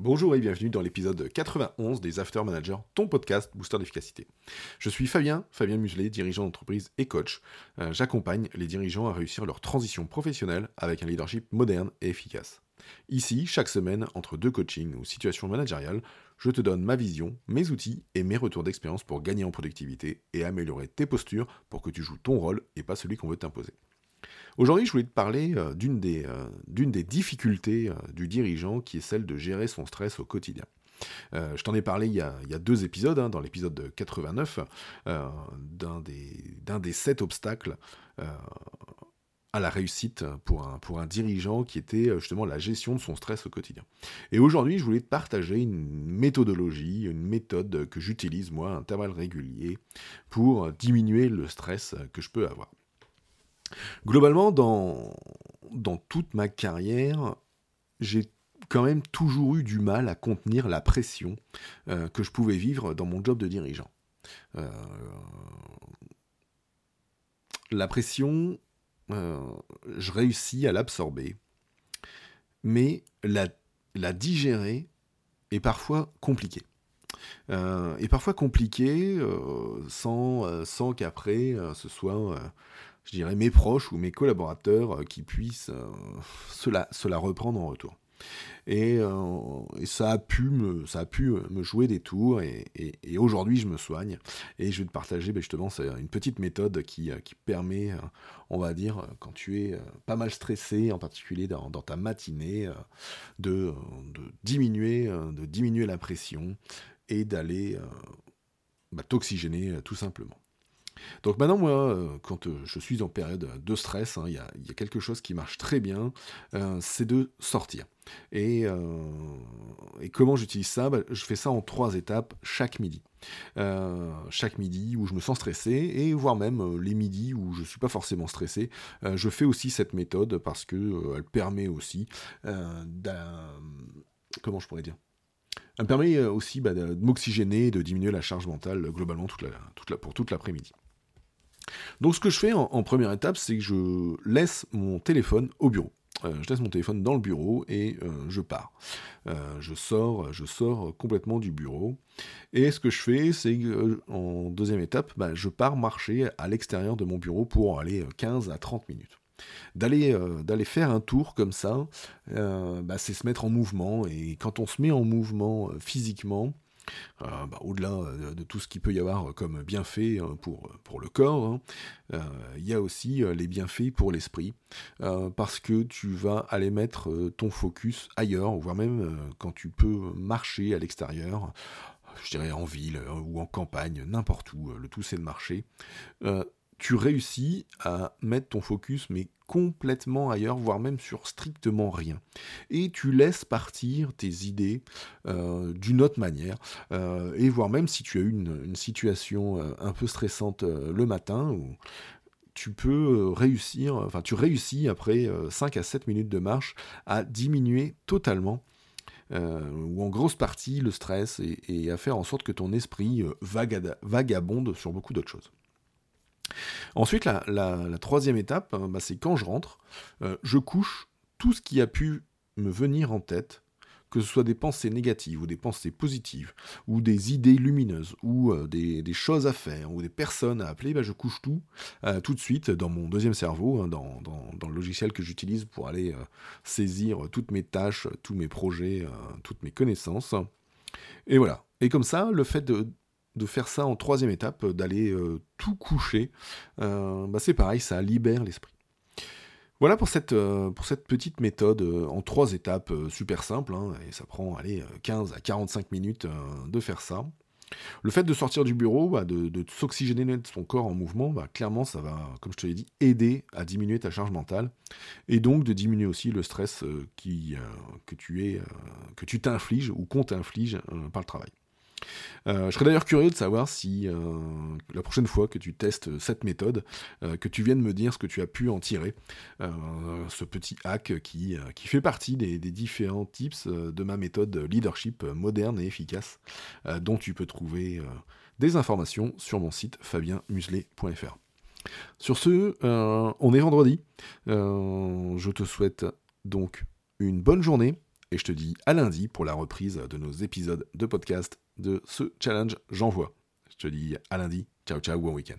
Bonjour et bienvenue dans l'épisode 91 des After Manager, ton podcast booster d'efficacité. Je suis Fabien Muselet, dirigeant d'entreprise et coach. J'accompagne les dirigeants à réussir leur transition professionnelle avec un leadership moderne et efficace. Ici, chaque semaine, entre deux coachings ou situations managériales, je te donne ma vision, mes outils et mes retours d'expérience pour gagner en productivité et améliorer tes postures pour que tu joues ton rôle et pas celui qu'on veut t'imposer. Aujourd'hui, je voulais te parler d'une des difficultés du dirigeant qui est celle de gérer son stress au quotidien. Je t'en ai parlé il y a deux épisodes, dans l'épisode 89, d'un des 7 obstacles à la réussite pour un dirigeant qui était justement la gestion de son stress au quotidien. Et aujourd'hui, je voulais te partager une méthode que j'utilise moi à intervalles réguliers pour diminuer le stress que je peux avoir. Globalement, dans toute ma carrière, j'ai quand même toujours eu du mal à contenir la pression que je pouvais vivre dans mon job de dirigeant. La pression, je réussis à l'absorber, mais la digérer est parfois compliquée. Sans qu'après ce soit... je dirais mes proches ou mes collaborateurs qui puissent cela reprendre en retour. Et ça a pu me jouer des tours et aujourd'hui je me soigne et je vais te partager justement une petite méthode qui permet, on va dire, quand tu es pas mal stressé, en particulier dans ta matinée, de diminuer la pression et d'aller t'oxygéner tout simplement. Donc maintenant, moi, quand je suis en période de stress, il y a quelque chose qui marche très bien, c'est de sortir. Et comment j'utilise ça ? Je fais ça en 3 étapes chaque midi. Chaque midi où je me sens stressé, et voire même les midis où je ne suis pas forcément stressé, je fais aussi cette méthode parce qu'elle permet aussi Elle me permet aussi de m'oxygéner, de diminuer la charge mentale globalement pour toute l'après-midi. Donc ce que je fais en première étape, c'est que je laisse mon téléphone au bureau. Je laisse mon téléphone dans le bureau et je pars. Je sors complètement du bureau. Et ce que je fais, c'est qu'en deuxième étape, je pars marcher à l'extérieur de mon bureau pour aller 15 à 30 minutes. D'aller faire un tour comme ça, c'est se mettre en mouvement, et quand on se met en mouvement physiquement, au-delà de tout ce qu'il peut y avoir comme bienfait pour le corps, il y a aussi les bienfaits pour l'esprit, parce que tu vas aller mettre ton focus ailleurs, voire même quand tu peux marcher à l'extérieur, je dirais en ville ou en campagne, n'importe où, le tout c'est de marcher, tu réussis à mettre ton focus, mais complètement ailleurs, voire même sur strictement rien. Et tu laisses partir tes idées d'une autre manière, et voire même si tu as eu une situation un peu stressante le matin, où tu peux réussis après 5 à 7 minutes de marche à diminuer totalement ou en grosse partie le stress et à faire en sorte que ton esprit vagabonde sur beaucoup d'autres choses. Ensuite, la troisième étape, c'est quand je rentre, je couche tout ce qui a pu me venir en tête, que ce soit des pensées négatives ou des pensées positives, ou des idées lumineuses, ou des choses à faire, ou des personnes à appeler, je couche tout de suite dans mon deuxième cerveau, dans le logiciel que j'utilise pour aller saisir toutes mes tâches, tous mes projets, toutes mes connaissances. Et voilà. Et comme ça, le fait de faire ça en troisième étape, d'aller tout coucher, c'est pareil, ça libère l'esprit. Voilà pour cette petite méthode en 3 étapes, super simple, et ça prend 15 à 45 minutes de faire ça. Le fait de sortir du bureau, de s'oxygéner, de mettre son corps en mouvement, clairement ça va, comme je te l'ai dit, aider à diminuer ta charge mentale, et donc de diminuer aussi le stress que tu t'infliges ou qu'on t'inflige par le travail. Je serais d'ailleurs curieux de savoir si la prochaine fois que tu testes cette méthode, que tu viennes me dire ce que tu as pu en tirer, ce petit hack qui fait partie des différents tips de ma méthode leadership moderne et efficace, dont tu peux trouver des informations sur mon site fabienmuselet.fr. Sur ce, on est vendredi, je te souhaite donc une bonne journée, Et je te dis à lundi pour la reprise de nos épisodes de podcast de ce challenge J'envoie. Je te dis à lundi. Ciao, ciao, bon week-end.